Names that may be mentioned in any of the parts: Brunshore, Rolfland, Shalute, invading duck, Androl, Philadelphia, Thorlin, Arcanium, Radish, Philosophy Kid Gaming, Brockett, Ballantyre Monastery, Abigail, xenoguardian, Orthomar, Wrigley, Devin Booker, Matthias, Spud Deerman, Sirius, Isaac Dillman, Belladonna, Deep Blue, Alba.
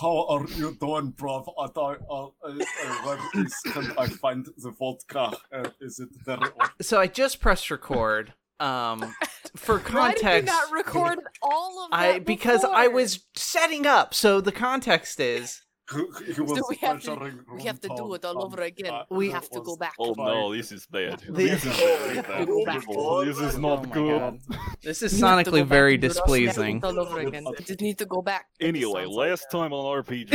How are you doing, bruv? Where can I find the vodka? Is it there? So I just pressed record. For context, why did you not record all of that because before? I was setting up. So the context is we have to do it all over again. We have to go back. Oh no, this is bad. This is not good. God. This is sonically very displeasing. All over again. I just need to go back. Anyway, last time on RPG,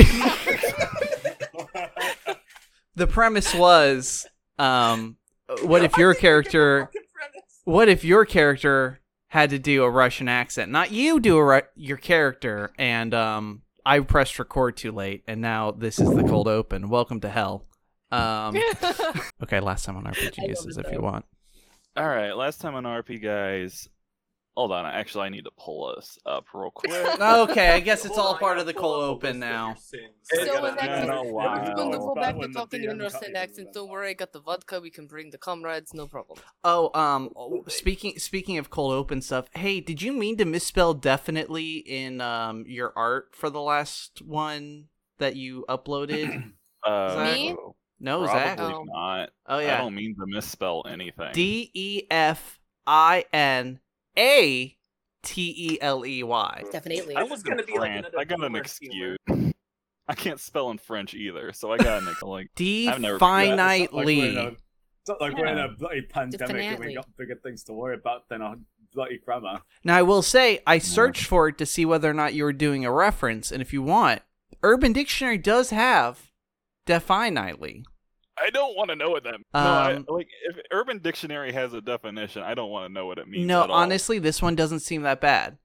the premise was, what if your character had to do a Russian accent? Not you do your character, and I pressed record too late, and now this is the cold open. Welcome to hell. Okay, last time on RPGeniuses, if you want. All right, last time on RP, guys. Hold on, actually, I need to pull us up real quick. Okay, I guess it's all part of the cold open now. So in accent, we're going to go back to talking in Russian accent. Don't worry, I got the vodka. We can bring the comrades, no problem. Oh, speaking of cold open stuff, hey, did you mean to misspell definitely in your art for the last one that you uploaded? Me? No, Zach. Probably not. Oh yeah. I don't mean to misspell anything. DEFIN. ATELEY. Definitely. I was gonna be French. Like, I got an excuse. I can't spell in French either, so I got an excuse. Like, definitely. Like we're in a bloody pandemic and we got bigger things to worry about than our bloody grammar. Now I will say I searched for it to see whether or not you were doing a reference, and if you want, Urban Dictionary does have definitely. I don't want to know what that means. If Urban Dictionary has a definition, I don't want to know what it means. No, at all. Honestly, this one doesn't seem that bad.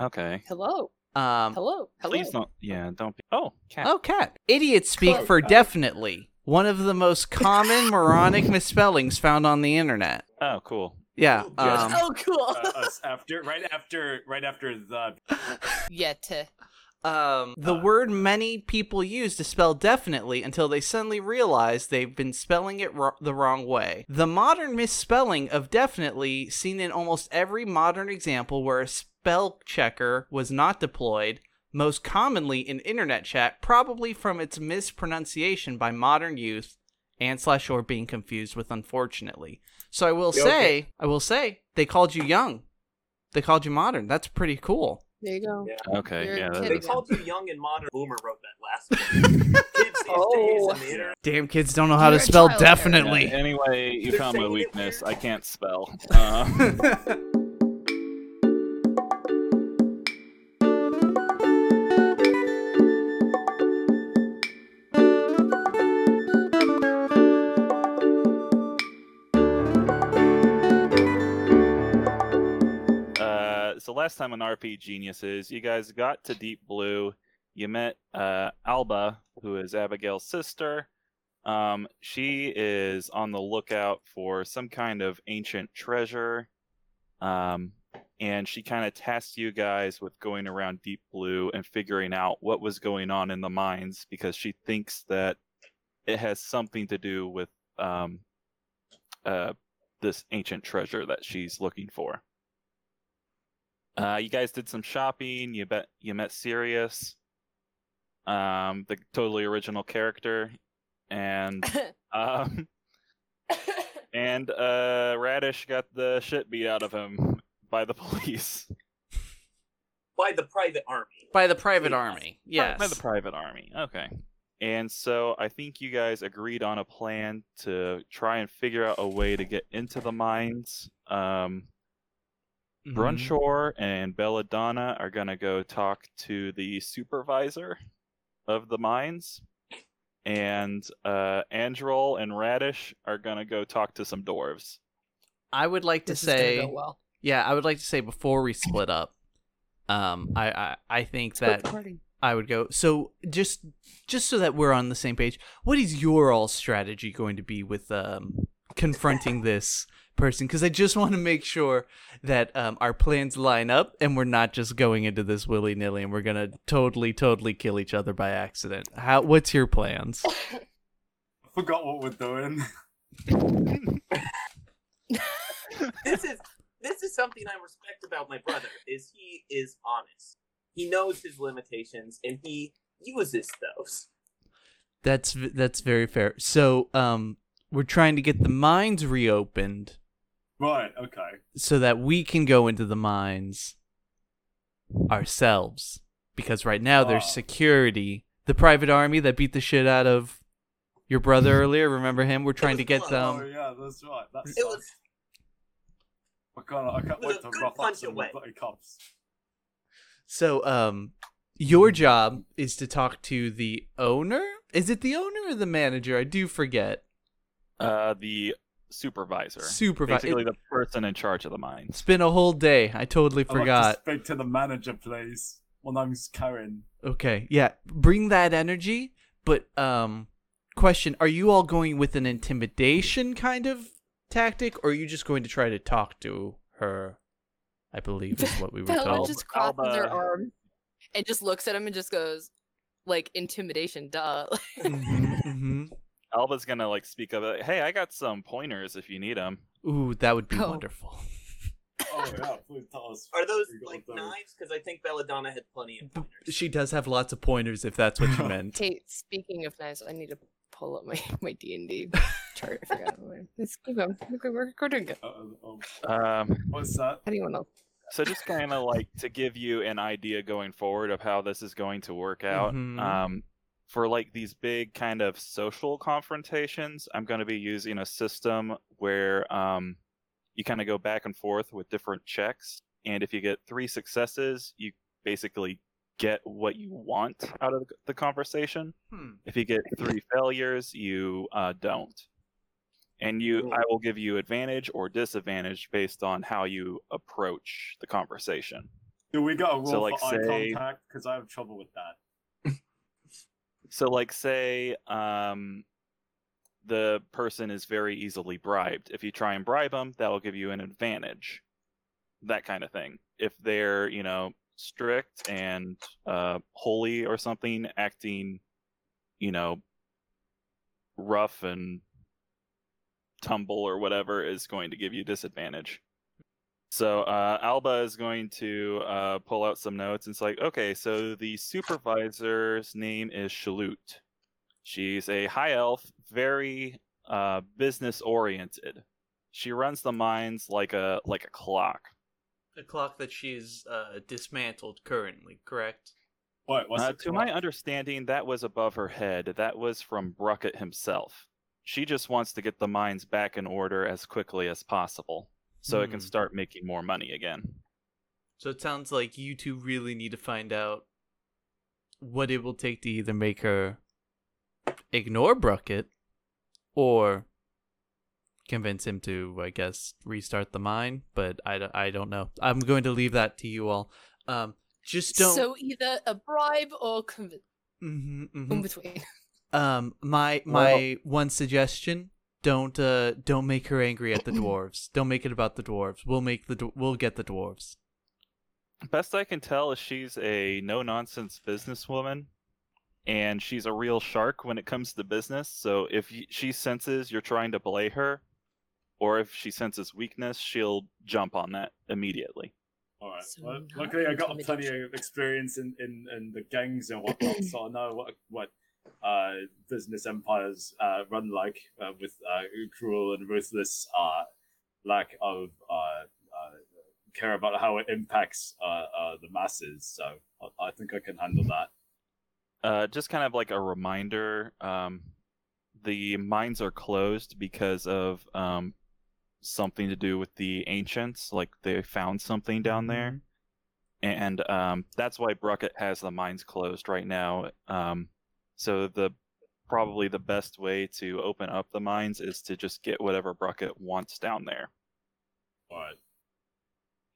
Okay. Hello. Hello. Please don't. Yeah, don't be. Oh, cat. Oh, cat. Idiots speak for definitely, one of the most common moronic misspellings found on the internet. Oh, cool. Yeah. Cool. Right after the. Yet. The word many people use to spell definitely until they suddenly realize they've been spelling it the wrong way. The modern misspelling of definitely, seen in almost every modern example where a spell checker was not deployed, most commonly in internet chat, probably from its mispronunciation by modern youth and/or being confused with unfortunately. So I will say, they called you young. They called you modern. That's pretty cool. There you go. Yeah. Okay. They called you young and modern. Boomer wrote that last one. Kids these days in the internet. Damn kids don't know how to spell definitely. Yeah, anyway, you found my weakness. I can't spell. So last time on RPGeniuses, you guys got to Deep Blue. You met Alba, who is Abigail's sister. She is on the lookout for some kind of ancient treasure. And she kind of tasked you guys with going around Deep Blue and figuring out what was going on in the mines, because she thinks that it has something to do with this ancient treasure that she's looking for. You guys did some shopping. You met Sirius, the totally original character, and Radish got the shit beat out of him by the police, by the private army. Yes, by the private army. Okay, and so I think you guys agreed on a plan to try and figure out a way to get into the mines. Brunshore and Belladonna are going to go talk to the supervisor of the mines, and Androl and Radish are going to go talk to some dwarves. I would like to say before we split up, I think that I would go, so just so that we're on the same page, what is your all strategy going to be with confronting this person, because I just want to make sure that our plans line up and we're not just going into this willy-nilly and we're gonna totally kill each other by accident. What's your plans? I forgot what we're doing. This is something I respect about my brother, is he is honest. He knows his limitations and he uses those. That's very fair. So we're trying to get the mines reopened. Right, okay. So that we can go into the mines ourselves. Because right now there's security. The private army that beat the shit out of your brother earlier, remember him? We're trying to get them. Oh, yeah, that's right. That's I can't wait to rough up some bloody cops. So, your job is to talk to the owner? Is it the owner or the manager? I do forget. The supervisor. Basically the person in charge of the mine. It's been a whole day. I totally forgot. I'd like to speak to the manager, please. My name's Karen. Okay, yeah. Bring that energy, but, question, are you all going with an intimidation kind of tactic, or are you just going to try to talk to her? I believe is what we were told. Bella just crosses her arm and just looks at him and just goes, like, intimidation, duh. Mm-hmm. Alba's gonna, like, speak up, like, hey, I got some pointers if you need them. Ooh, that would be wonderful. Oh, yeah, please tell us. Are those, like, knives? Because I think Belladonna had plenty of pointers. She does have lots of pointers, if that's what you meant. Hey, speaking of knives, I need to pull up my D&D chart. I forgot. Let's keep going. We're doing good. What's that? How do you want to... So just kind of, like, to give you an idea going forward of how this is going to work out, mm-hmm. For, like, these big kind of social confrontations, I'm going to be using a system where... you kind of go back and forth with different checks, and if you get 3 successes, you basically get what you want out of the conversation. If you get 3 failures, you don't. And I will give you advantage or disadvantage based on how you approach the conversation. Do we got a roll for eye contact? Because I have trouble with that. So, like, say... the person is very easily bribed. If you try and bribe them, that will give you an advantage. That kind of thing. If they're, strict and holy or something, acting, rough and tumble or whatever is going to give you disadvantage. So Alba is going to pull out some notes. And it's like, okay, so the supervisor's name is Shalute. She's a high elf, very business-oriented. She runs the mines like a clock. A clock that she's dismantled currently, correct? What? To my understanding, that was above her head. That was from Brockett himself. She just wants to get the mines back in order as quickly as possible, so it can start making more money again. So it sounds like you two really need to find out what it will take to either make her... ignore Brockett, or convince him to, I guess, restart the mine, but I don't know. I'm going to leave that to you all. Just don't... So either a bribe or convince. Mm-hmm, mm-hmm. In between. My one suggestion, don't make her angry at the dwarves. Don't make it about the dwarves. We'll get the dwarves. Best I can tell is she's a no-nonsense businesswoman. And she's a real shark when it comes to business, so if she senses you're trying to belay her, or if she senses weakness, she'll jump on that immediately. Alright, so well, luckily I got plenty of experience in the gangs and whatnot, so I know what business empires run like, with cruel and ruthless lack of care about how it impacts the masses, so I think I can handle that. Just kind of like a reminder, the mines are closed because of something to do with the ancients. Like, they found something down there. And that's why Brockett has the mines closed right now. So probably the best way to open up the mines is to just get whatever Brockett wants down there. All right.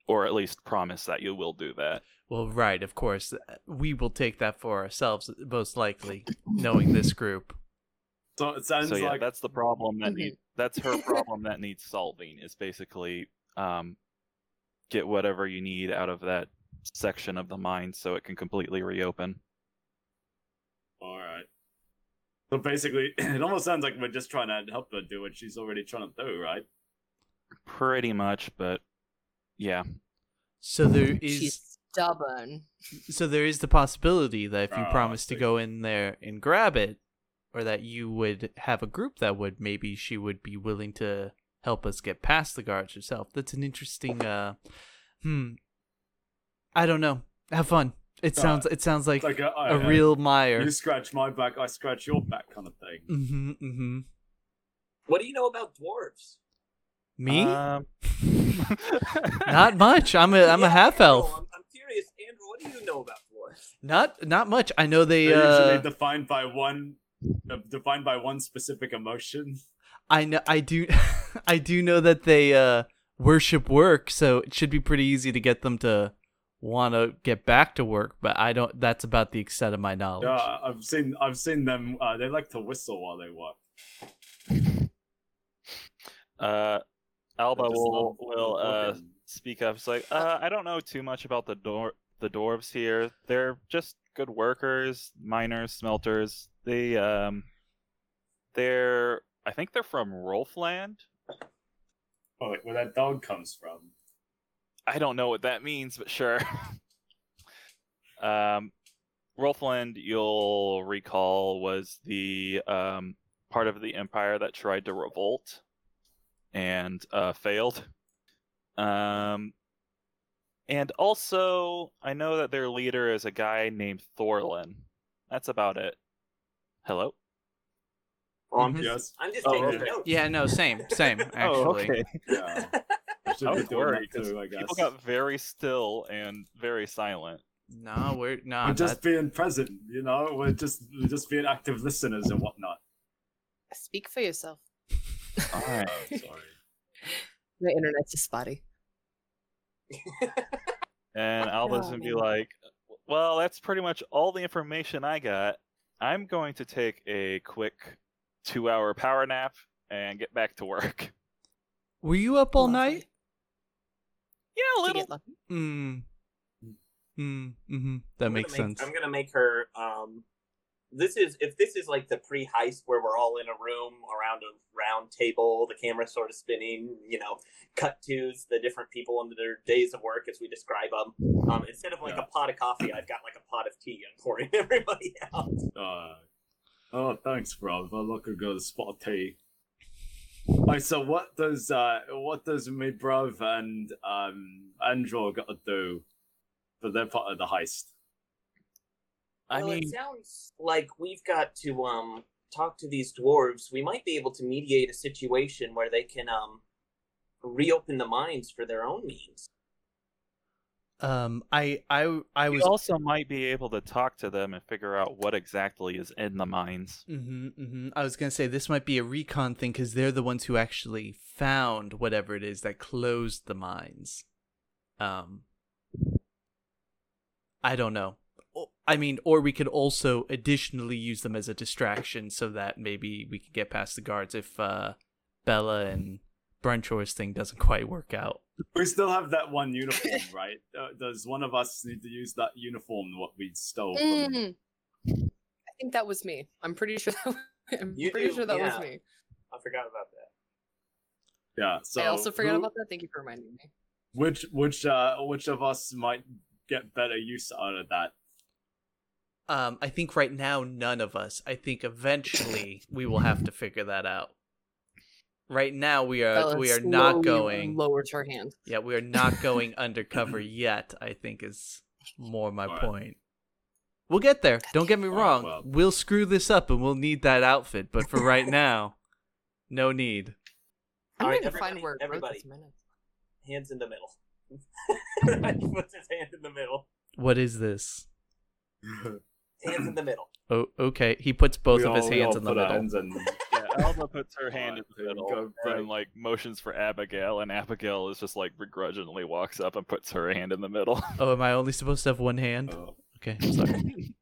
Or at least promise that you will do that. Well, right, of course. We will take that for ourselves, most likely, knowing this group. So it sounds like that's the problem that that's her problem that needs solving, is basically get whatever you need out of that section of the mine so it can completely reopen. All right. So basically, it almost sounds like we're just trying to help her do what she's already trying to do, right? Pretty much, but yeah. So there is... stubborn. So there is the possibility that if you promised to go in there and grab it, or that you would have a group that would, maybe she would be willing to help us get past the guards herself. That's an interesting, I don't know. Have fun. It sounds like a real mire. You scratch my back, I scratch your back kind of thing. Mm-hmm, mm-hmm. What do you know about dwarves? Me? Not much. I'm a half elf. I'm curious, Andrew. What do you know about dwarves? Not much. I know they're usually defined by one specific emotion. I do know that they worship work, so it should be pretty easy to get them to want to get back to work. But I don't. That's about the extent of my knowledge. I've seen them. They like to whistle while they work. Alba will speak up. It's like, I don't know too much about the dwarves here. They're just good workers, miners, smelters. I think they're from Rolfland. Oh, wait, where that dog comes from. I don't know what that means, but sure. Rolfland, you'll recall, was the part of the empire that tried to revolt and failed. And also, I know that their leader is a guy named Thorlin. That's about it. Hello? Yes. I'm just taking notes. Yeah, no, same, actually. Yeah. People got very still and very silent. No, we're not. We're just being present, you know? We're just being active listeners and whatnot. Speak for yourself. Oh, sorry. The internet's just spotty. And Alba's gonna be like, well, that's pretty much all the information I got. I'm going to take a quick 2-hour power nap and get back to work. Were you up all night? Yeah, a little. That makes sense. I'm gonna make her This is like the pre-heist where we're all in a room around a round table, the camera sort of spinning, cut tos, the different people and their days of work as we describe them. Instead of like a pot of coffee, I've got like a pot of tea. I'm pouring everybody out. Thanks, bro. I'm not gonna go to spot tea. Right, so what does me, bruv, and Androl gotta do for their part of the heist? It sounds like we've got to talk to these dwarves. We might be able to mediate a situation where they can reopen the mines for their own means. We also might be able to talk to them and figure out what exactly is in the mines. Mm-hmm, mm-hmm. I was going to say this might be a recon thing because they're the ones who actually found whatever it is that closed the mines. I don't know. I mean, or we could also additionally use them as a distraction so that maybe we could get past the guards if Bella and Brunshore's thing doesn't quite work out. We still have that one uniform, right? Does one of us need to use that uniform, what we stole from? I think that was me. I'm pretty sure that was me. I forgot about that. Yeah, so I also forgot about that. Thank you for reminding me. Which of us might get better use out of that? I think right now, none of us. I think eventually we will have to figure that out. Right now, we are not going. Lowers her hand. Yeah, we are not going undercover yet. I think is more my point. We'll get there. Don't get me wrong. Well. We'll screw this up, and we'll need that outfit. But for right now, no need. I'm going to find where everybody. Hands in the middle. Puts his hand in the middle. What is this? Hands in the middle. Oh, okay. He puts both of his hands in the middle. Alba puts her hand in the middle and like motions for Abigail, and Abigail is just like begrudgingly walks up and puts her hand in the middle. Oh, am I only supposed to have one hand? Oh. Okay, I'm sorry.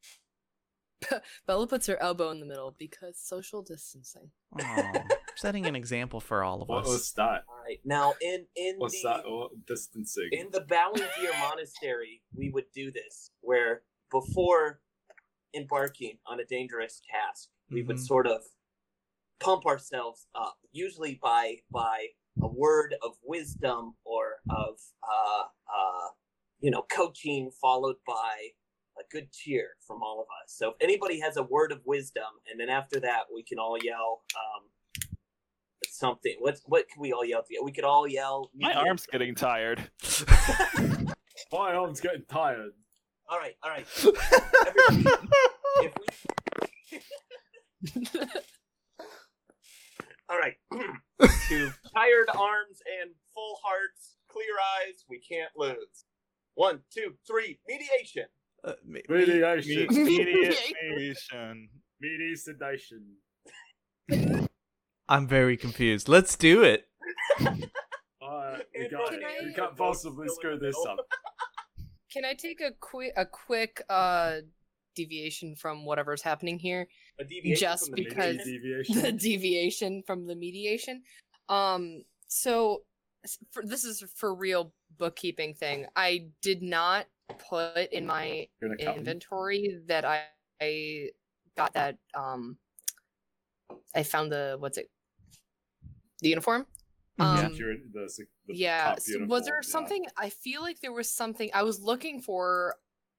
Bella puts her elbow in the middle because social distancing. Oh, setting an example for all of us. What's that? All right, now distancing in the Ballantyre Monastery, we would do this where. Before embarking on a dangerous task, we would sort of pump ourselves up, usually by a word of wisdom or of you know, coaching followed by a good cheer from all of us. So if anybody has a word of wisdom, and then after that, we can all yell something. What can we all yell together? We could all yell. My arm's getting tired. My arm's getting tired. All right. Everybody, all right. To tired arms and full hearts, clear eyes, we can't lose. 1, 2, 3, mediation. Mediation. Mediation. I'm very confused. Let's do it. We can't possibly screw this up. Can I take a quick deviation from whatever's happening here? A deviation just from the because mediation? The deviation from the mediation. This is for real bookkeeping thing. I did not put in my inventory that I got that I found the uniform. Uniform. Was there something? I feel like there was something. I was looking for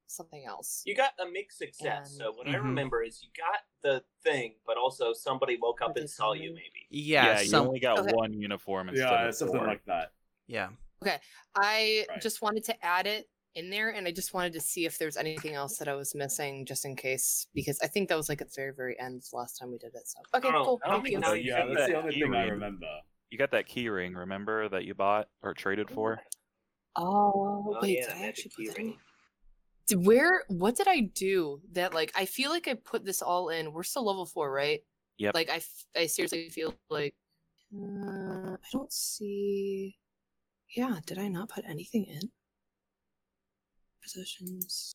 something else. You got a mixed success. I remember is you got the thing, but also somebody woke up and saw you, maybe. You only got one uniform instead of something four. Like that. Yeah. Okay. I just wanted to add it in there, and I just wanted to see if there's anything else that I was missing, just in case, because I think that was like at the very, very end last time we did it. So cool. Thank you. That's the only thing I remember. You got that key ring, remember, that you bought or traded for? Oh wait, I actually put that in. What did I do that, like, I feel like I put this all in. We're still level 4, right? Yep. Like, I seriously feel like, I don't see, did I not put anything in? Possessions.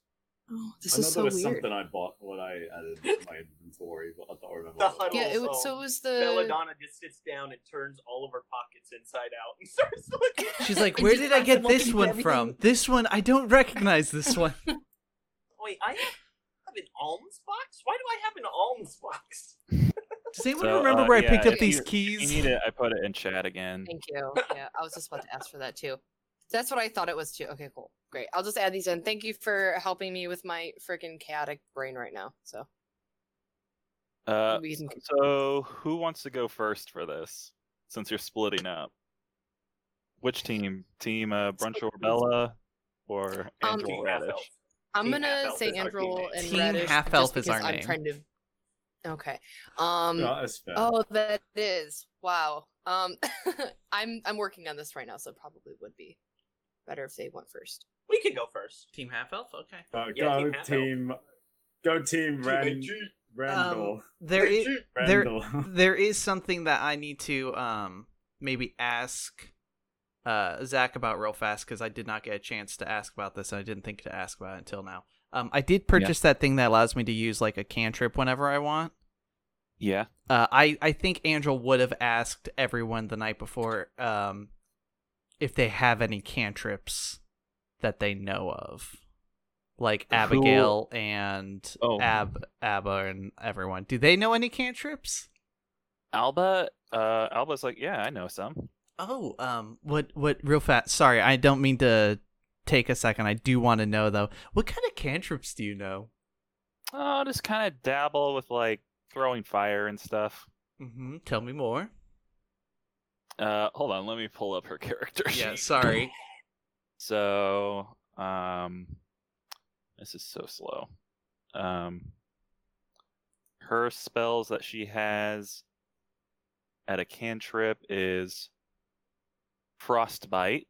Oh, this is so weird. I know there was something I bought when I added to my inventory, but I don't remember. Belladonna just sits down and turns all of her pockets inside out and starts looking. She's like, where did I get this one from? This one, I don't recognize this one. Wait, I have an alms box? Why do I have an alms box? Does anyone remember where I picked up these keys? If you need it, I put it in chat again. Thank you. Yeah, I was just about to ask for that too. That's what I thought it was too. Okay, cool. Great. I'll just add these in. Thank you for helping me with my freaking chaotic brain right now. So, who wants to go first for this? Since you're splitting up, which team? Team Brunch or Bella, or Androl Radish? I'm gonna say Androl and Radish. Team Half Elf is our name. Okay. That is wow. I'm working on this right now, so it probably would be better if they went first. We can go first. Team Half Elf, okay. Go team Randall. There is something that I need to maybe ask Zach about real fast, because I did not get a chance to ask about this, and I didn't think to ask about it until now. I did purchase that thing that allows me to use like a cantrip whenever I want. Yeah. I think Androl would have asked everyone the night before if they have any cantrips that they know of. Like Abigail and Abba and everyone. Do they know any cantrips? Alba's like, yeah, I know some. Oh, what real fast, sorry, I don't mean to take a second. I do want to know though. What kind of cantrips do you know? Oh, just kind of dabble with like throwing fire and stuff. Mm-hmm. Tell me more. Hold on, let me pull up her character. Yeah, sorry. So, this is so slow. Her spells that she has at a cantrip is Frostbite,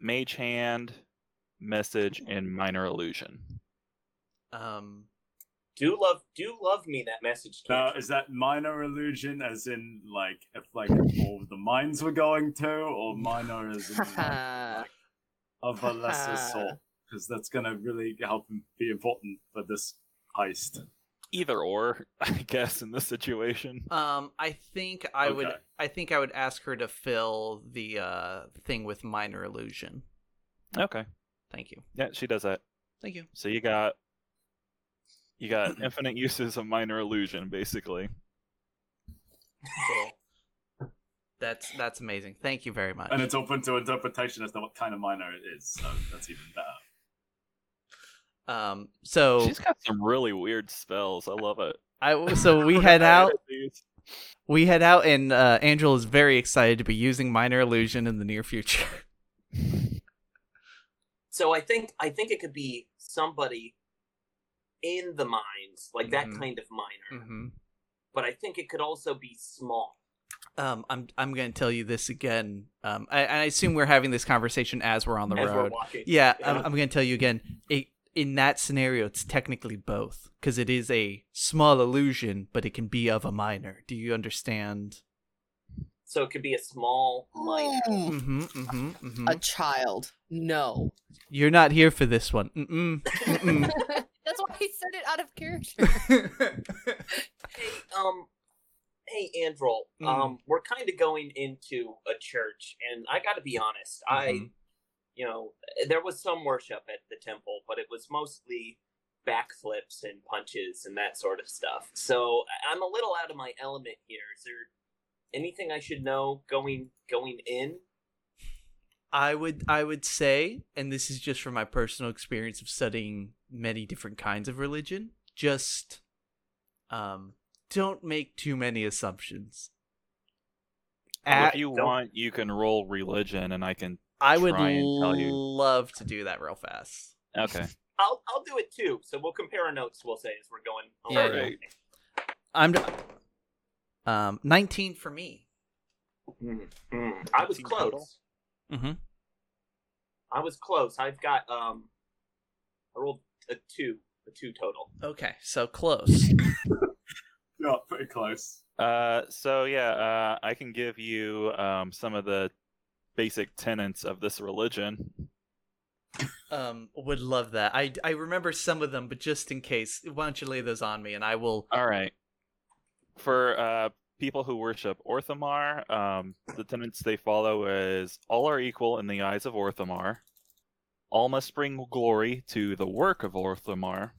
Mage Hand, Message, and Minor Illusion. Do love me that message. Is that minor illusion as in like if like all the mines were going to, or minor as in like, of a lesser sort? Because that's gonna really help him be important for this heist. Either or, I guess, in this situation. I think I would ask her to fill the thing with minor illusion. Okay. Thank you. Yeah, she does that. Thank you. So you got infinite uses of minor illusion, basically. Cool. That's amazing. Thank you very much. And it's open to interpretation as to what kind of minor it is, so that's even better. So she's got some really weird spells. I love it. So we head out. We head out, and Androl is very excited to be using minor illusion in the near future. So I think it could be somebody in the mines, like that kind of minor. Mm-hmm. But I think it could also be small. I'm going to tell you this again. I assume we're having this conversation as we're on the road. We're walking. Yeah. I'm going to tell you again. In that scenario, it's technically both, because it is a small illusion, but it can be of a minor. Do you understand? So it could be a small minor. Mm-hmm, mm-hmm, mm-hmm. A child. No. You're not here for this one. Mm-mm. Mm-mm. That's why he said it out of character. Hey, Androl, we're kind of going into a church, and I gotta be honest, there was some worship at the temple, but it was mostly backflips and punches and that sort of stuff. So I'm a little out of my element here. Is there anything I should know going in? I would say, and this is just from my personal experience of studying many different kinds of religion, just don't make too many assumptions. If you want, you can roll religion, and I would love to do that real fast. Okay. I'll do it too. So we'll compare our notes. We'll say as we're going. Yeah. Right. I'm 19 for me. Mm-hmm. I was close. Mm-hmm. I was close. I've got I rolled a two total. Okay, so close. Oh, pretty close. I can give you some of the basic tenets of this religion. Would love that. I remember some of them, but just in case, why don't you lay those on me, and I will... All right. For people who worship Orthomar, the tenets they follow is, all are equal in the eyes of Orthomar. All must bring glory to the work of Orthomar.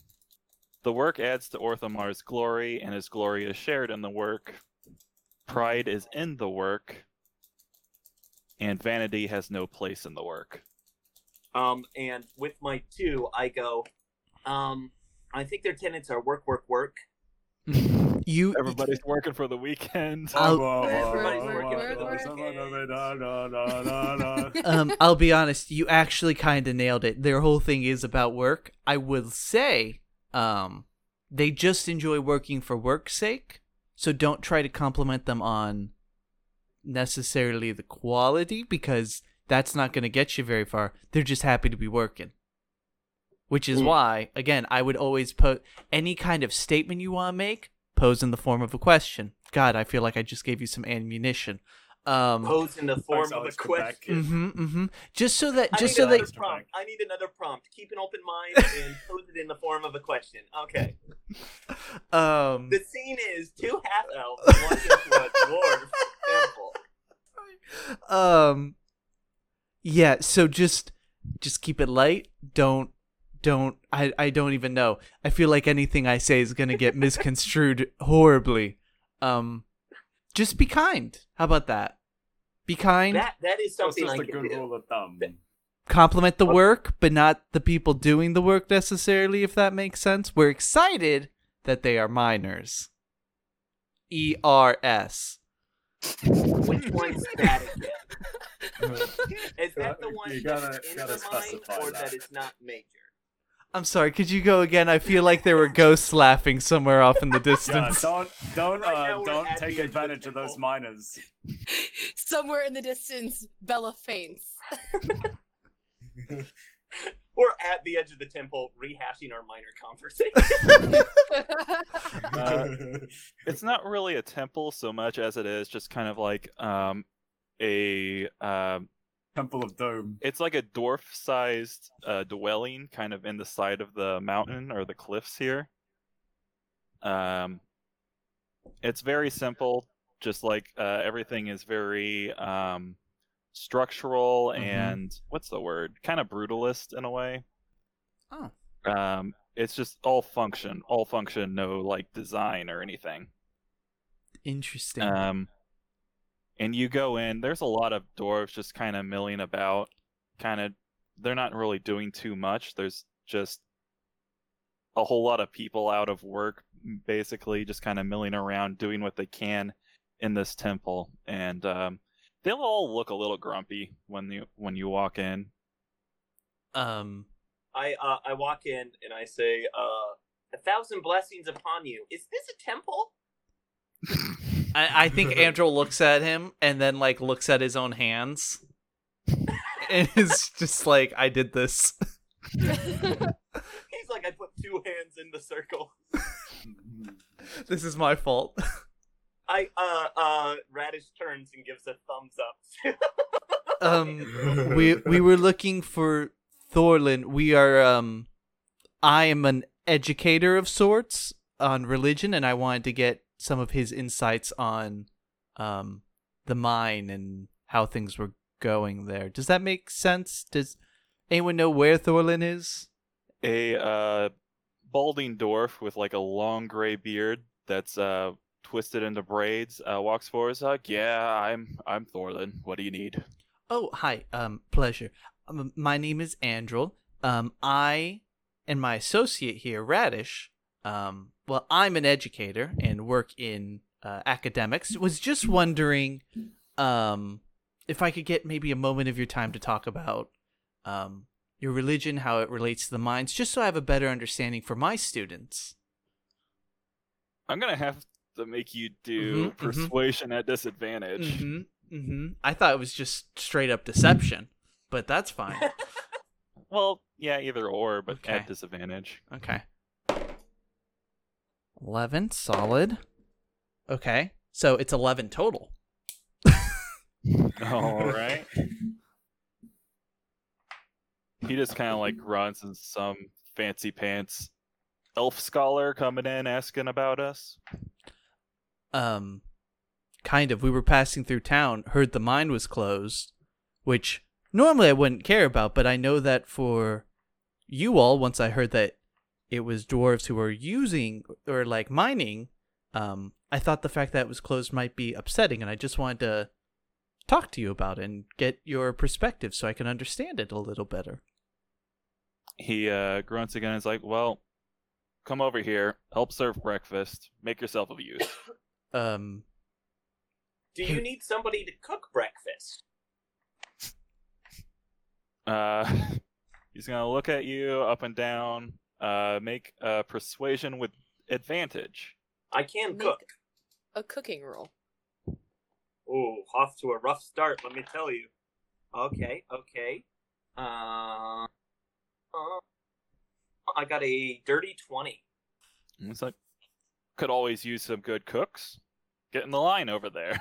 The work adds to Orthomar's glory, and his glory is shared in the work. Pride is in the work, and vanity has no place in the work. And with my 2, I go, I think their tenets are work, work, work. Everybody's working for the weekend. I'll be honest, you actually kind of nailed it. Their whole thing is about work. I will say... they just enjoy working for work's sake, so don't try to compliment them on necessarily the quality, because that's not going to get you very far. They're just happy to be working, which is why, again, I would always put any kind of statement you want to make, pose in the form of a question. God, I feel like I just gave you some ammunition. Pose in the form of a question. Mm-hmm, mm-hmm. I need another prompt. Keep an open mind and pose it in the form of a question. Okay. The scene is 2 half elves, one is dwarf temple. Yeah. So just keep it light. Don't. I don't even know. I feel like anything I say is gonna get misconstrued horribly. Just be kind. How about that? Be kind. That is something like a good rule of thumb. Compliment the work, but not the people doing the work necessarily, if that makes sense. We're excited that they are minors. ERS. Which one's that again? Is that the one that's in the mine, or that is not major? I'm sorry, could you go again? I feel like there were ghosts laughing somewhere off in the distance. Yeah, don't take advantage of those minors. Somewhere in the distance, Bella faints. We're at the edge of the temple, rehashing our minor conversation. It's not really a temple so much as it is just kind of like a... Temple of Dome. It's like a dwarf-sized dwelling kind of in the side of the mountain or the cliffs here. It's very simple, just like everything is very structural and, what's the word? Kind of brutalist in a way. Oh. It's just all function, no like design or anything. Interesting. And you go in, there's a lot of dwarves just kind of milling about. They're not really doing too much. There's just a whole lot of people out of work, basically just kind of milling around, doing what they can in this temple. And they'll all look a little grumpy when you walk in. I walk in and I say, 1,000 blessings upon you. Is this a temple? I think Androl looks at him and then like looks at his own hands and is just like, I did this. He's like, I put two hands in the circle. This is my fault. Radish turns and gives a thumbs up. We were looking for Thorlin. We are I am an educator of sorts on religion, and I wanted to get some of his insights on the mine and how things were going there. Does that make sense? Does anyone know where Thorlin is? A balding dwarf with like a long gray beard that's twisted into braids walks forward. Is like, yeah, I'm Thorlin. What do you need? Oh, hi. Pleasure. My name is Androl. I and my associate here, Radish. I'm an educator and work in academics. Was just wondering if I could get maybe a moment of your time to talk about your religion, how it relates to the mines, just so I have a better understanding for my students. I'm going to have to make you do persuasion at disadvantage. I thought it was just straight up deception, but that's fine. Well, yeah, either or, but okay. At disadvantage. Okay. 11, solid. Okay, so it's 11 total. All right. He just kind of like runs in some fancy pants. Elf scholar coming in asking about us. Kind of. We were passing through town, heard the mine was closed, which normally I wouldn't care about, but I know that for you all, once I heard that it was dwarves who were using or like mining, I thought the fact that it was closed might be upsetting, and I just wanted to talk to you about it and get your perspective so I can understand it a little better. He grunts again and is like, well, come over here, help serve breakfast, make yourself of use. Do you need somebody to cook breakfast? He's going to look at you up and down. Make persuasion with advantage. I can make cook. A cooking roll. Oh, off to a rough start, let me tell you. Okay. I got a dirty 20. It's like, could always use some good cooks. Get in the line over there.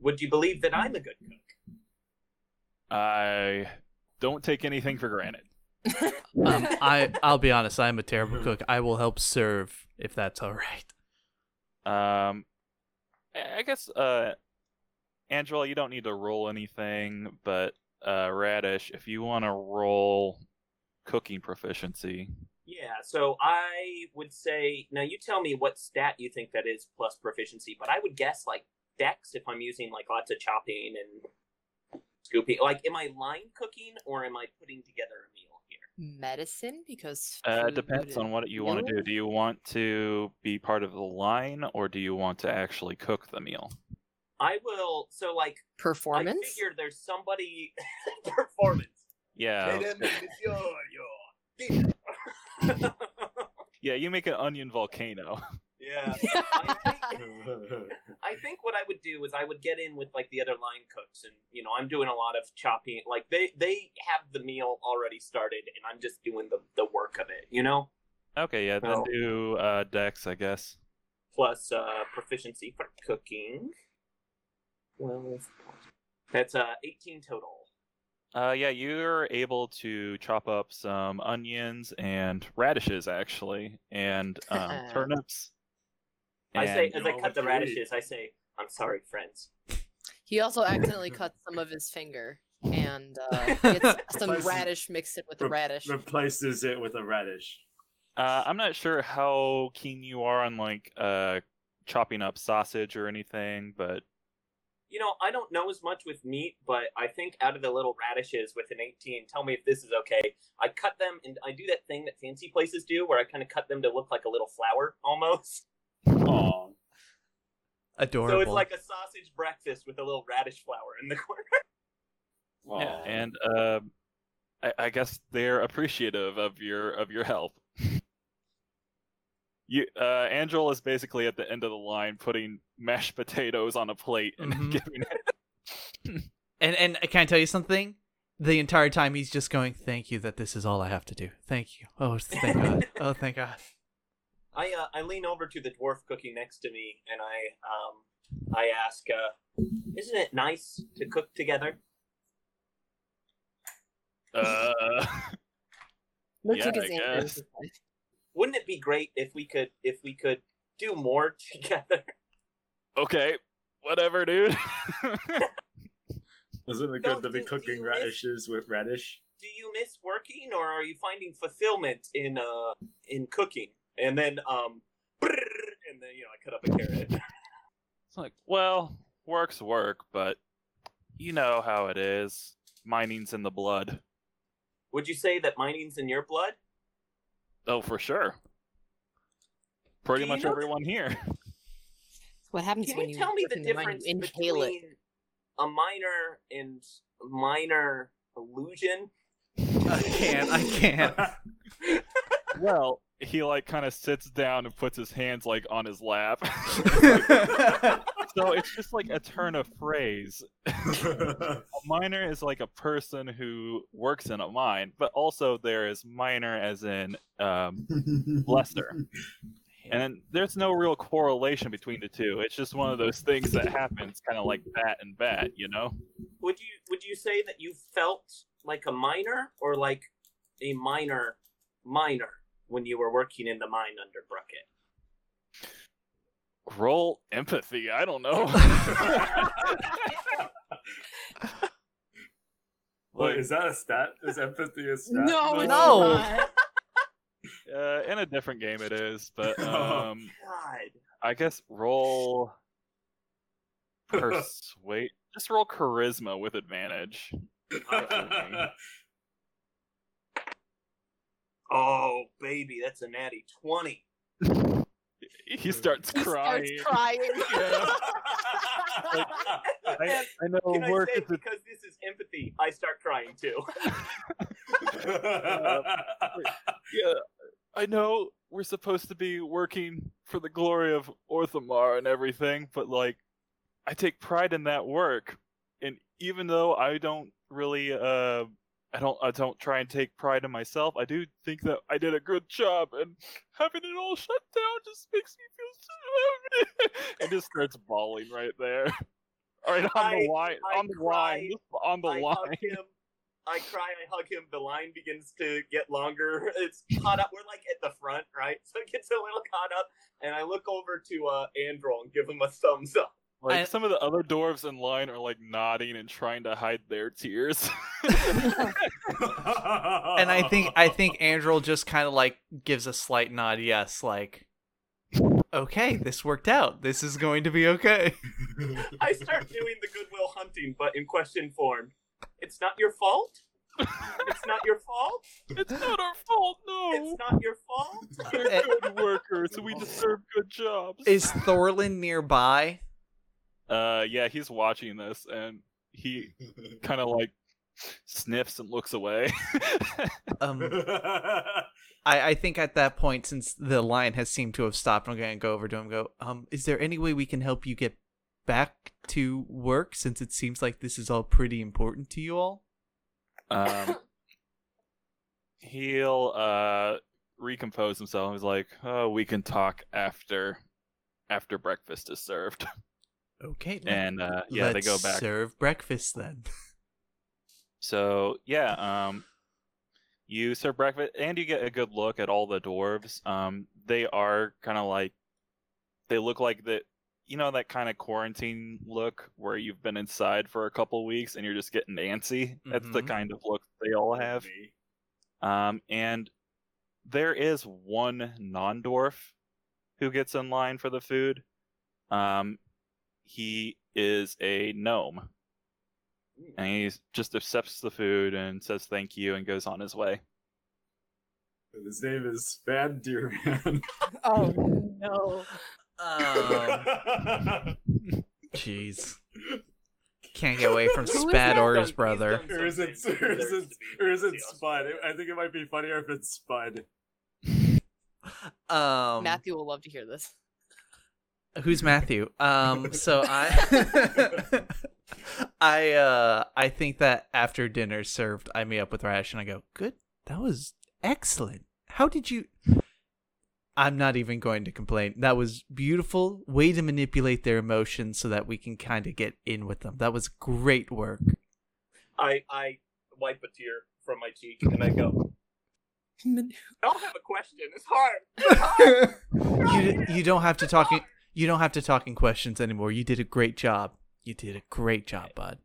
Would you believe that I'm a good cook? I don't take anything for granted. I'll be honest, I'm a terrible cook. I will help serve if that's all right. I guess Androl, you don't need to roll anything, but Radish, if you want to roll cooking proficiency. Yeah, so I would say, now you tell me what stat you think that is plus proficiency, but I would guess like dex if I'm using like lots of chopping and scooping. Like, am I line cooking or am I putting together a meal? Medicine, because it depends on what you want to do. Do you want to be part of the line, or do you want to actually cook the meal? I will. So, like performance. I figure there's somebody performance. Yeah. Yeah, you make an onion volcano. Yeah. I think what I would do is I would get in with like the other line cooks, and you know I'm doing a lot of chopping. Like they have the meal already started, and I'm just doing the work of it. You know. Okay. Yeah. Then do dex, I guess. Plus proficiency for cooking. Well, that's 18 total. Yeah, you're able to chop up some onions and radishes, actually, and turnips. And I cut the radishes, I say, I'm sorry, friends. He also accidentally cut some of his finger and gets some radish mixed in with the radish. Replaces it with a radish. I'm not sure how keen you are on, like, chopping up sausage or anything, but you know, I don't know as much with meat, but I think out of the little radishes with an 18, tell me if this is okay, I cut them, and I do that thing that fancy places do, where I kind of cut them to look like a little flower, almost. Aww. Adorable. So it's like a sausage breakfast with a little radish flower in the corner. Aww. Yeah, and I guess they're appreciative of your help. Androl is basically at the end of the line putting mashed potatoes on a plate and giving it. And can I tell you something? The entire time he's just going, thank you that this is all I have to do. Thank you. Oh, thank God. Oh, thank God. I lean over to the dwarf cooking next to me and I ask, isn't it nice to cook together? Yeah, I guess. Wouldn't it be great if we could do more together? Okay, whatever, dude. Wasn't it good to be cooking radishes with radish? Do you miss working, or are you finding fulfillment in cooking? And then I cut up a carrot. It's like, well, work's work, but you know how it is. Mining's in the blood. Would you say that mining's in your blood? Oh, for sure. Pretty much everyone here. What happens when you tell me the difference between a minor and minor illusion? I can't. Well, he like kind of sits down and puts his hands like on his lap. So it's just like a turn of phrase. A miner is like a person who works in a mine, but also there is minor as in lesser. And there's no real correlation between the two. It's just one of those things that happens kind of like bat and bat, you know? Would you say that you felt like a miner or like a minor when you were working in the mine under Brockett? Roll empathy. I don't know. Wait, is that a stat? Is empathy a stat? No. In a different game, it is. But God. I guess roll persuade. Just roll charisma with advantage. Oh baby, that's a natty 20. He starts crying. Yeah. Like, I know. Can work I say, because this is empathy, I start crying too. Yeah, I know we're supposed to be working for the glory of Orthomar and everything, but like, I take pride in that work, and even though I don't really, I don't try and take pride in myself. I do think that I did a good job, and having it all shut down just makes me feel so happy. And just starts bawling right there. All right, on the line. I cry, I hug him. The line begins to get longer. It's caught up. We're like at the front, right? So it gets a little caught up, and I look over to Androl and give him a thumbs up. Like, some of the other dwarves in line are, like, nodding and trying to hide their tears. And I think Androl just kind of, like, gives a slight nod, yes, like, okay, this worked out. This is going to be okay. I start doing the Goodwill Hunting, but in question form. It's not your fault? It's not your fault? It's not our fault, no. It's not your fault? We're good workers, so we deserve good jobs. Is Thorlin nearby? Yeah, he's watching this, and he kind of, like, sniffs and looks away. I think at that point, since the line has seemed to have stopped, I'm going to go over to him and go, is there any way we can help you get back to work, since it seems like this is all pretty important to you all? He'll recompose himself. He's like, oh, we can talk after breakfast is served. Okay, and they go back. Serve breakfast then. So yeah, you serve breakfast, and you get a good look at all the dwarves. They are kind of like, they look like that, you know, that kind of quarantine look where you've been inside for a couple weeks and you're just getting antsy. That's the kind of look they all have. And there is one non-dwarf who gets in line for the food. He is a gnome. And he just accepts the food and says thank you and goes on his way. His name is Spud Deerman. Oh, no. Jeez. Can't get away from Spud or his brother. Or is it Spud? I think it might be funnier if it's Spud. Matthew will love to hear this. Who's Matthew? I think that after dinner served, I meet up with Radish and I go, "Good, that was excellent. How did you?" I'm not even going to complain. That was beautiful. Way to manipulate their emotions so that we can kind of get in with them. That was great work. I wipe a tear from my cheek and I go, I don't have a question. It's hard. You don't have to talk. You don't have to talk in questions anymore. You did a great job. You did a great job, bud.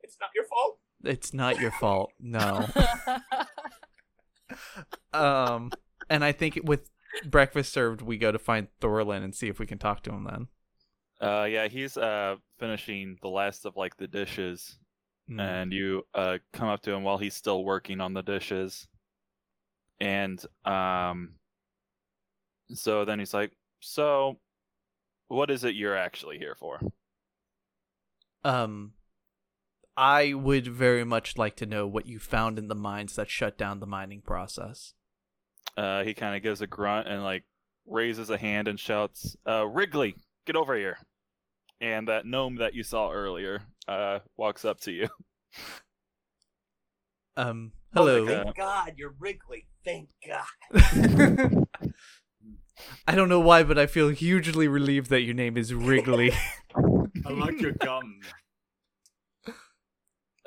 It's not your fault. It's not your fault. No. And I think with breakfast served, we go to find Thorlin and see if we can talk to him then. Yeah, he's finishing the last of like the dishes, and you come up to him while he's still working on the dishes. And so then he's like, "So, what is it you're actually here for?" I would very much like to know what you found in the mines that shut down the mining process. He kind of gives a grunt and like raises a hand and shouts, "Wrigley, get over here!" And that gnome that you saw earlier walks up to you. Hello. Oh, thank God, you're Wrigley. Thank God. I don't know why, but I feel hugely relieved that your name is Wrigley. I like your gum.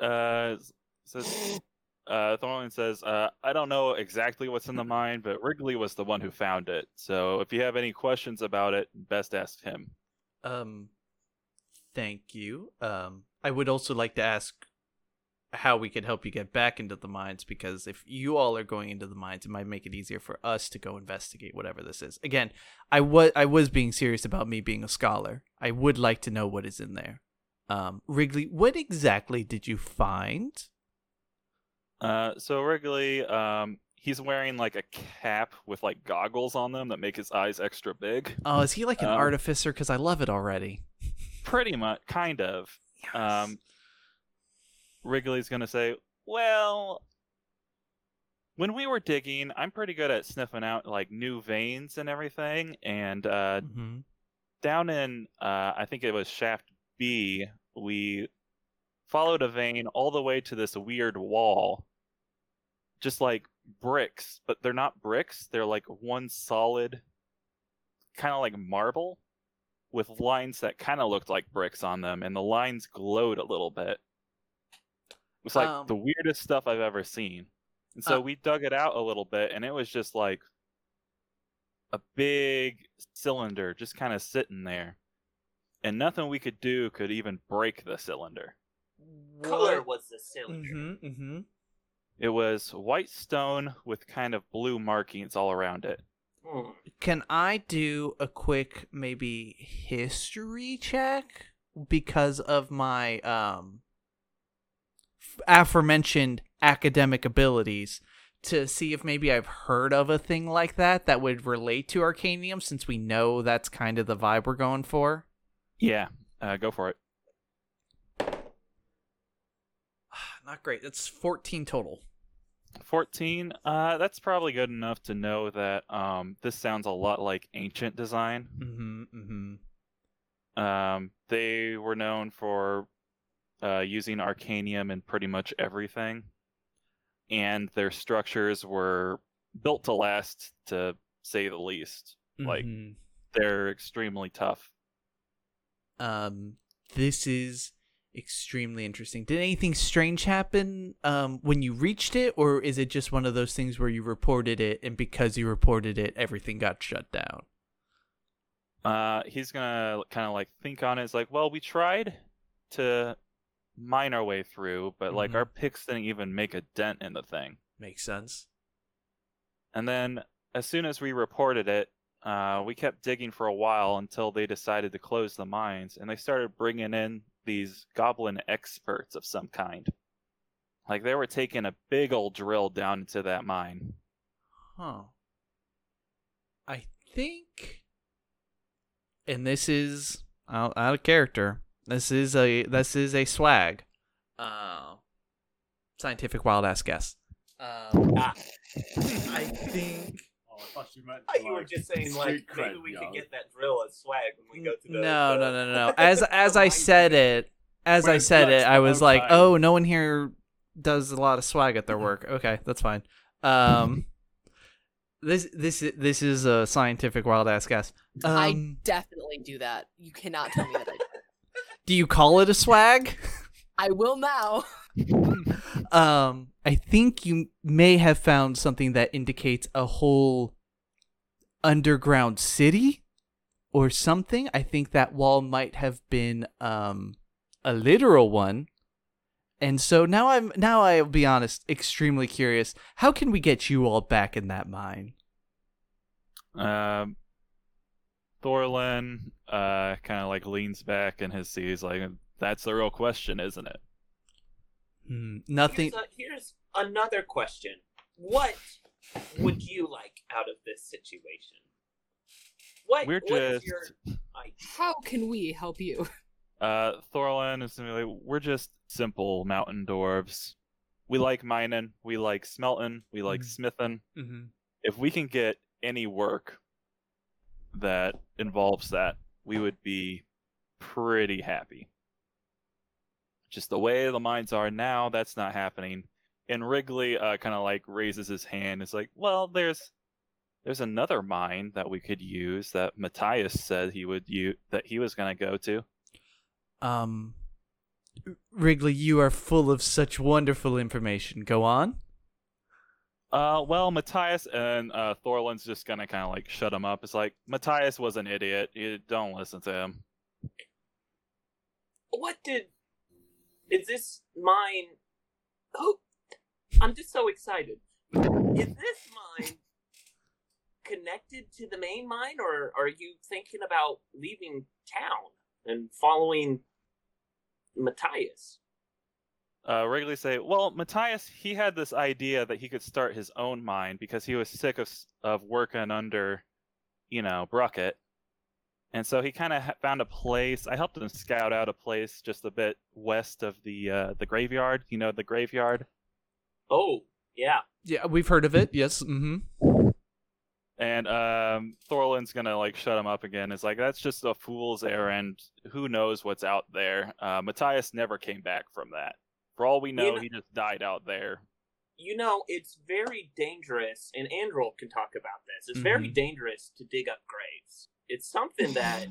Thorlin says, I don't know exactly what's in the mine, but Wrigley was the one who found it. So if you have any questions about it, best ask him. Thank you. I would also like to ask how we could help you get back into the mines, because if you all are going into the mines, it might make it easier for us to go investigate whatever this is. Again, I was being serious about me being a scholar. I would like to know what is in there. Wrigley, what exactly did you find? So Wrigley, he's wearing like a cap with like goggles on them that make his eyes extra big. Oh, is he like an artificer? Because I love it already. Pretty much, kind of. Yes. Wrigley's going to say, well, when we were digging, I'm pretty good at sniffing out like new veins and everything. And down in, I think it was Shaft B, we followed a vein all the way to this weird wall. Just like bricks, but they're not bricks. They're like one solid, kind of like marble with lines that kind of looked like bricks on them. And the lines glowed a little bit. It's like the weirdest stuff I've ever seen. And so we dug it out a little bit, and it was just like a big cylinder just kind of sitting there. And nothing we could do could even break the cylinder. What color was the cylinder? It was white stone with kind of blue markings all around it. Can I do a quick maybe history check? Because of my... aforementioned academic abilities to see if maybe I've heard of a thing like that would relate to Arcanium, since we know that's kind of the vibe we're going for. Yeah, go for it. Not great. That's 14 total. 14? That's probably good enough to know that this sounds a lot like ancient design. They were known for using Arcanium in pretty much everything. And their structures were built to last, to say the least. Like, they're extremely tough. This is extremely interesting. Did anything strange happen when you reached it? Or is it just one of those things where you reported it, and because you reported it, everything got shut down? He's gonna kind of like think on it. It's like, well, we tried to mine our way through, but like our picks didn't even make a dent in the thing. Makes sense. And then as soon as we reported it, We kept digging for a while until they decided to close the mines, and they started bringing in these goblin experts of some kind. Like, they were taking a big old drill down into that mine. Huh. I think... And this is... out of character. This is a swag. Scientific wild-ass guess. I think... Oh, I thought you meant... Oh, you were just saying, like, maybe we could get that drill as swag when we go to the... No. As I said it, I was like, oh, no one here does a lot of swag at their work. Okay, that's fine. This is a scientific wild-ass guess. I definitely do that. You cannot tell me that I do. Do you call it a swag? I will now. I think you may have found something that indicates a whole underground city or something. I think that wall might have been a literal one. And so now I'll be honest, extremely curious. How can we get you all back in that mine? Thorlin kind of like leans back in his seat. He's like, that's the real question, isn't it? Nothing. Here's another question. What would you like out of this situation? What is your idea? How can we help you? Thorlin is like, we're just simple mountain dwarves. We like mining, we like smelting, we like smithing. Mm-hmm. If we can get any work that involves that, we would be pretty happy. Just the way the mines are now, that's not happening. And Wrigley kind of like raises his hand. It's like, well, there's another mine that we could use that Matthias said he would use, that he was going to go to. Wrigley, you are full of such wonderful information. Go on. Well, Matthias and Thorlin's just gonna kind of like shut him up. It's like, Matthias was an idiot. You don't listen to him. Is this mine? Oh, I'm just so excited. Is this mine connected to the main mine, or are you thinking about leaving town and following Matthias? Wrigley say, well, Matthias, he had this idea that he could start his own mine because he was sick of working under, Brockett. And so he kind of found a place. I helped him scout out a place just a bit west of the graveyard. You know, the graveyard? Oh, yeah. Yeah, we've heard of it. Yes. Mm-hmm. And Thorlin's going to like shut him up again. It's like, that's just a fool's errand. Who knows what's out there? Matthias never came back from that. For all we know, he just died out there. It's very dangerous, and Androl can talk about this. It's very dangerous to dig up graves. It's something that...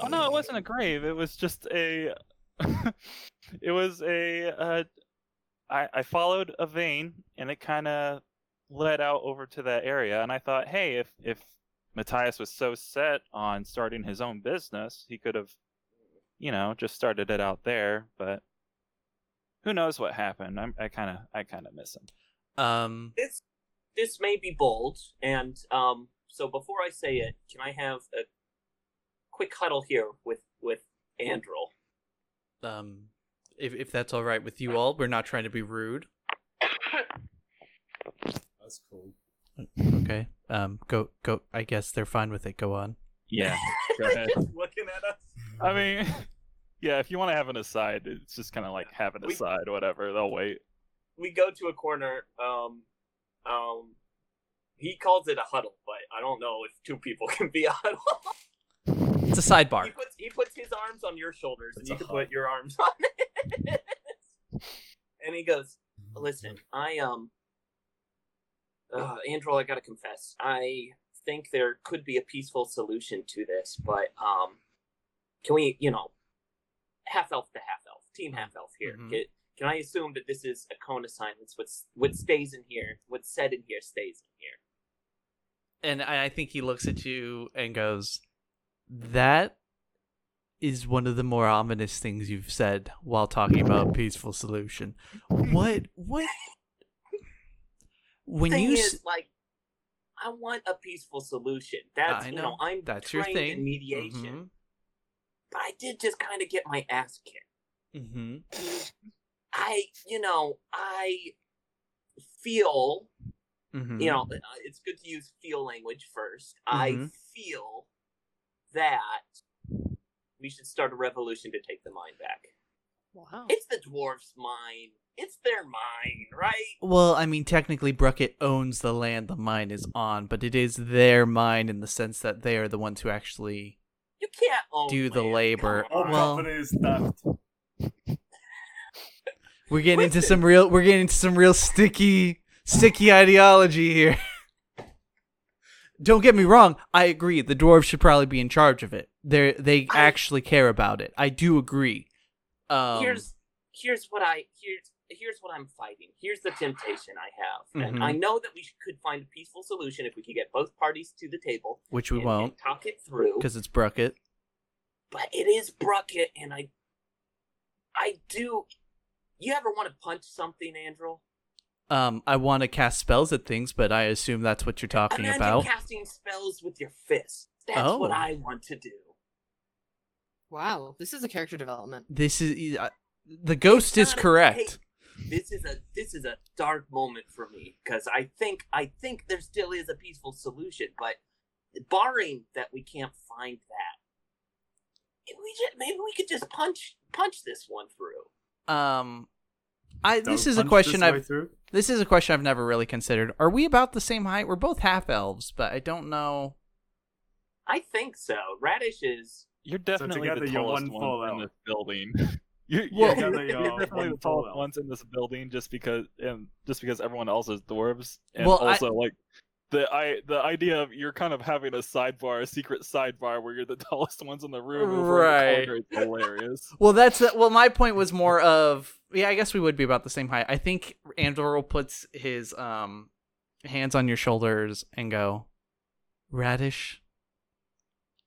Oh, no, it wasn't a grave. It was just a... It was a... I followed a vein, and it kind of led out over to that area, and I thought, hey, if Matthias was so set on starting his own business, he could have, just started it out there, but who knows what happened. I kind of miss him. This may be bold, and so before I say it, can I have a quick huddle here with Androl? If that's all right with you all, we're not trying to be rude. That's cool. Okay. Go. I guess they're fine with it. Go on. Yeah. Go ahead. Just looking at us. I mean, yeah. If you want to have an aside, it's just kind of like have an aside. Whatever. They'll wait. We go to a corner. He calls it a huddle, but I don't know if two people can be a huddle. It's a sidebar. He puts his arms on your shoulders, and you can put your arms on it. And he goes, "Listen, I." Androl, I gotta confess, I think there could be a peaceful solution to this, but can we, half-elf to half-elf, team half-elf here. Mm-hmm. Can I assume that this is a cone of silence? What stays in here, what's said in here stays in here? And I think he looks at you and goes, that is one of the more ominous things you've said while talking about peaceful solution. What? When the thing is, like, I want a peaceful solution. That's, you know, I'm trained in mediation. Mm-hmm. But I did just kind of get my ass kicked. Mm-hmm. I feel, mm-hmm. It's good to use feel language first. Mm-hmm. I feel that we should start a revolution to take the mine back. Wow. It's the dwarves' mine. It's their mine, right? Well, I mean, technically, Brockett owns the land the mine is on, but it is their mine in the sense that they are the ones who actually you can't own do land. The labor. All company is theft. We're getting into some real. We're getting into some real sticky ideology here. Don't get me wrong. I agree. The dwarves should probably be in charge of it. They actually care about it. I do agree. Here's what I'm fighting. Here's the temptation I have, and mm-hmm. I know that we could find a peaceful solution if we could get both parties to the table, which we won't. And talk it through because it's Brockett. But it is Brockett, and I do. You ever want to punch something, Androl? I want to cast spells at things, but I assume that's what you're talking about. Casting spells with your fist. That's what I want to do. Wow, this is a character development. This is the ghost is correct. This is a dark moment for me because I think there still is a peaceful solution, but barring that we can't find that, maybe we could just punch this one through. This is a question I've never really considered. Are we about the same height? We're both half elves, but I don't know. I think so. Radish is. You're definitely the tallest one in this building. You're definitely the tallest ones in this building, just because everyone else is dwarves, and the idea of you're kind of having a secret sidebar where you're the tallest ones in the room, right? It's hilarious. My point was more of I guess we would be about the same height. I think Androl puts his hands on your shoulders and go, Radish,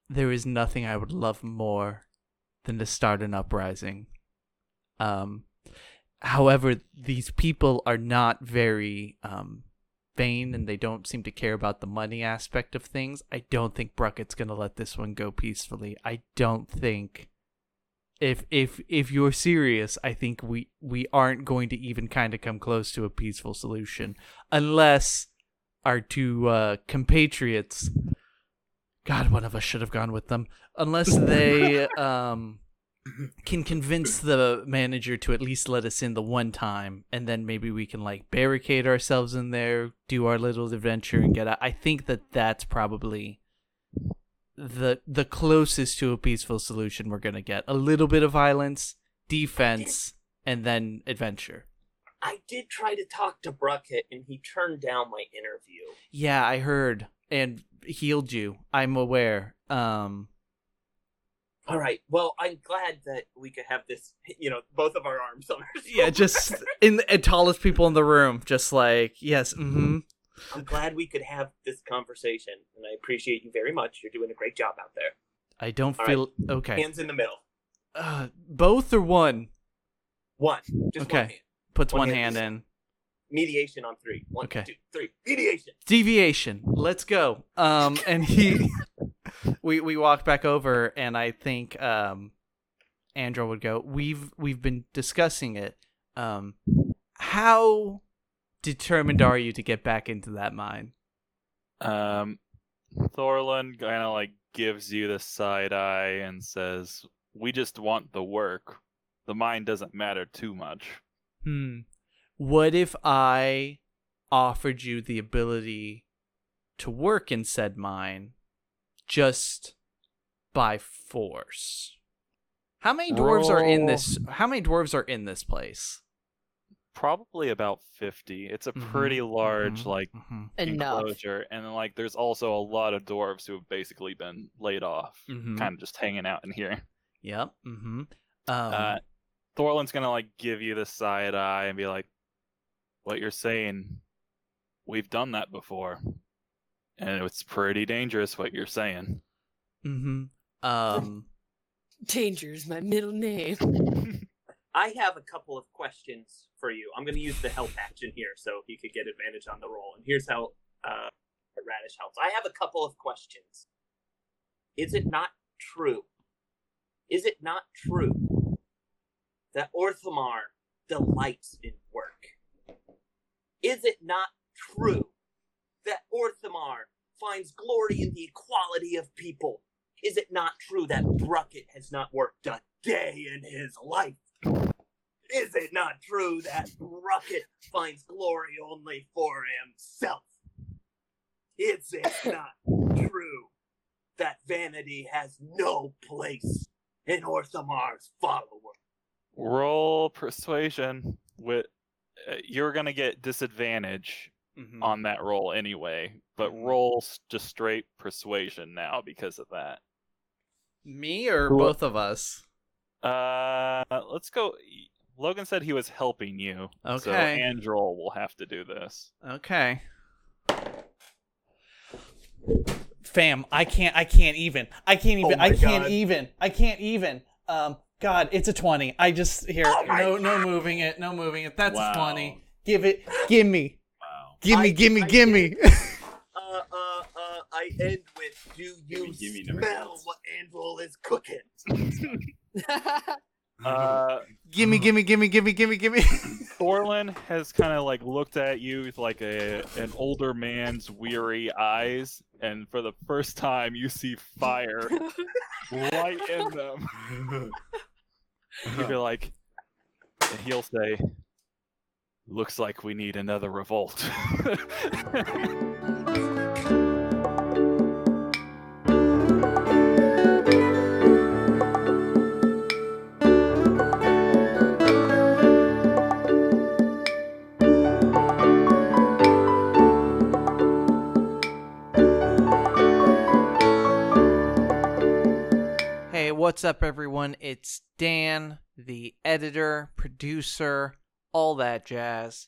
there is nothing I would love more than to start an uprising. However, these people are not very vain, and they don't seem to care about the money aspect of things. I don't think Brockett's gonna let this one go peacefully. I don't think if you're serious, I think we aren't going to even kind of come close to a peaceful solution unless our two compatriots, God, one of us should have gone with them, unless they can convince the manager to at least let us in the one time, and then maybe we can barricade ourselves in there, do our little adventure, and get out. I think that's probably the closest to a peaceful solution we're gonna get. A little bit of violence, defense, and then adventure. I did try to talk to Brockett, and he turned down my interview. Yeah, I heard, and healed you. I'm aware. All right. Well, I'm glad that we could have this, both of our arms on our shoulders. Yeah, just in the tallest people in the room, just yes, mm-hmm. I'm glad we could have this conversation, and I appreciate you very much. You're doing a great job out there. I don't feel... Right. Okay. Hands in the middle. Both or one? One. Just okay. One hand. Puts one hand in. Mediation on three. One, okay. Two, three. Mediation. Deviation. Let's go. And he... We walked back over, and I think Androl would go, we've been discussing it. How determined are you to get back into that mine? Thorlin kind of gives you the side eye and says, we just want the work. The mine doesn't matter too much. What if I offered you the ability to work in said mine? Just by force. How many dwarves are in this place? Probably about 50. It's a pretty large enclosure. Enough. And there's also a lot of dwarves who have basically been laid off, kind of just hanging out in here. Yep. Mm-hmm. Thorlin's gonna give you the side eye and be like, "What you're saying, we've done that before. And it's pretty dangerous what you're saying." Mm-hmm. Danger's my middle name. I have a couple of questions for you. I'm going to use the help action here so he could get advantage on the roll. And here's how that Radish helps. I have a couple of questions. Is it not true that Orthomar delights in work? Is it not true that Orthomar finds glory in the equality of people? Is it not true that Brockett has not worked a day in his life? Is it not true that Brockett finds glory only for himself? Is it not true that vanity has no place in Orthomar's follower? Roll persuasion. With you're going to get disadvantage on that roll anyway, but roll just straight persuasion now because of that. Me or both of us? Let's go. Logan said he was helping you. Okay. So Androl will have to do this. Okay. Fam, I can't even. God, it's a 20. I just here. Oh no moving it. That's a 20. Give me. Gimme. I end with, do you smell what Androl is cooking? Gimme. Thorlin has kind of looked at you with an older man's weary eyes, and for the first time you see fire light in them. You'll be and he'll say, "Looks like we need another revolt." Hey, what's up, everyone? It's Dan, the editor, producer, all that jazz.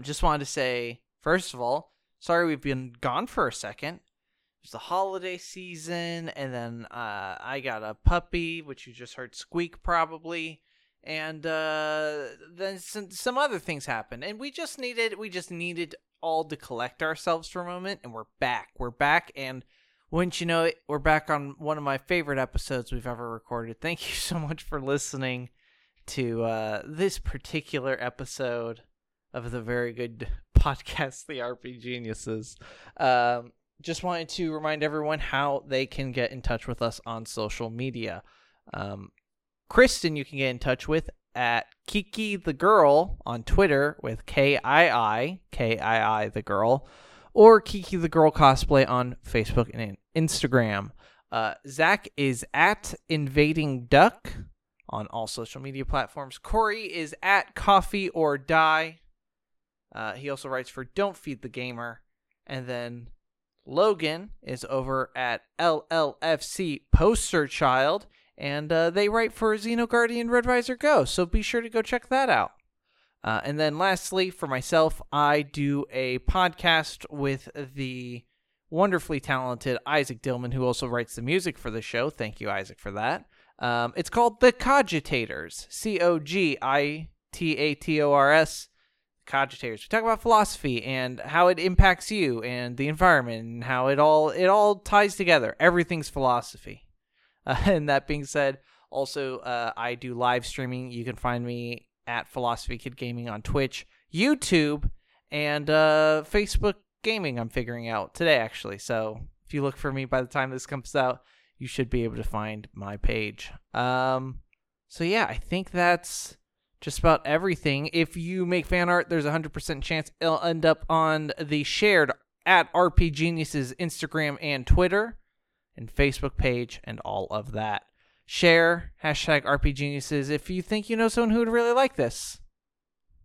Just wanted to say, first of all, sorry we've been gone for a second. It was the holiday season, and then I got a puppy, which you just heard squeak probably, and then some other things happened, and we just needed all to collect ourselves for a moment, and we're back, and wouldn't you know it, we're back on one of my favorite episodes we've ever recorded. Thank you so much for listening to this particular episode of the very good podcast, the RPGeniuses. Just wanted to remind everyone how they can get in touch with us on social media. Kristen, you can get in touch with at Kiki the Girl on Twitter with K-I-I the Girl, or Kiki the Girl Cosplay on Facebook and Instagram. Zach is at Invading Duck on all social media platforms. Corey is at Coffee or Die. He also writes for Don't Feed the Gamer. And then Logan is over at llfc Poster Child. And they write for Xenoguardian Red Visor Go. So be sure to go check that out. And then lastly, for myself, I do a podcast with the wonderfully talented Isaac Dillman, who also writes the music for the show. Thank you, Isaac, for that. It's called The Cogitators, Cogitators, Cogitators. We talk about philosophy and how it impacts you and the environment and how it all ties together. Everything's philosophy. And that being said, also, I do live streaming. You can find me at Philosophy Kid Gaming on Twitch, YouTube, and Facebook Gaming I'm figuring out today, actually. So if you look for me by the time this comes out, you should be able to find my page. So yeah, I think that's just about everything. If you make fan art, there's a 100% chance it'll end up on the shared at RPGeniuses Instagram and Twitter and Facebook page and all of that. Share, hashtag RPGeniuses if you think you know someone who would really like this.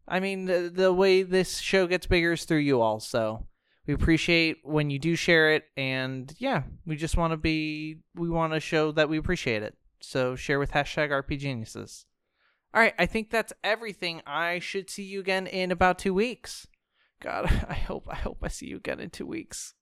I mean, the way this show gets bigger is through you all, so we appreciate when you do share it, and yeah, we want to show that we appreciate it. So share with hashtag RPGeniuses. All right, I think that's everything. I should see you again in about 2 weeks. God, I hope I see you again in 2 weeks.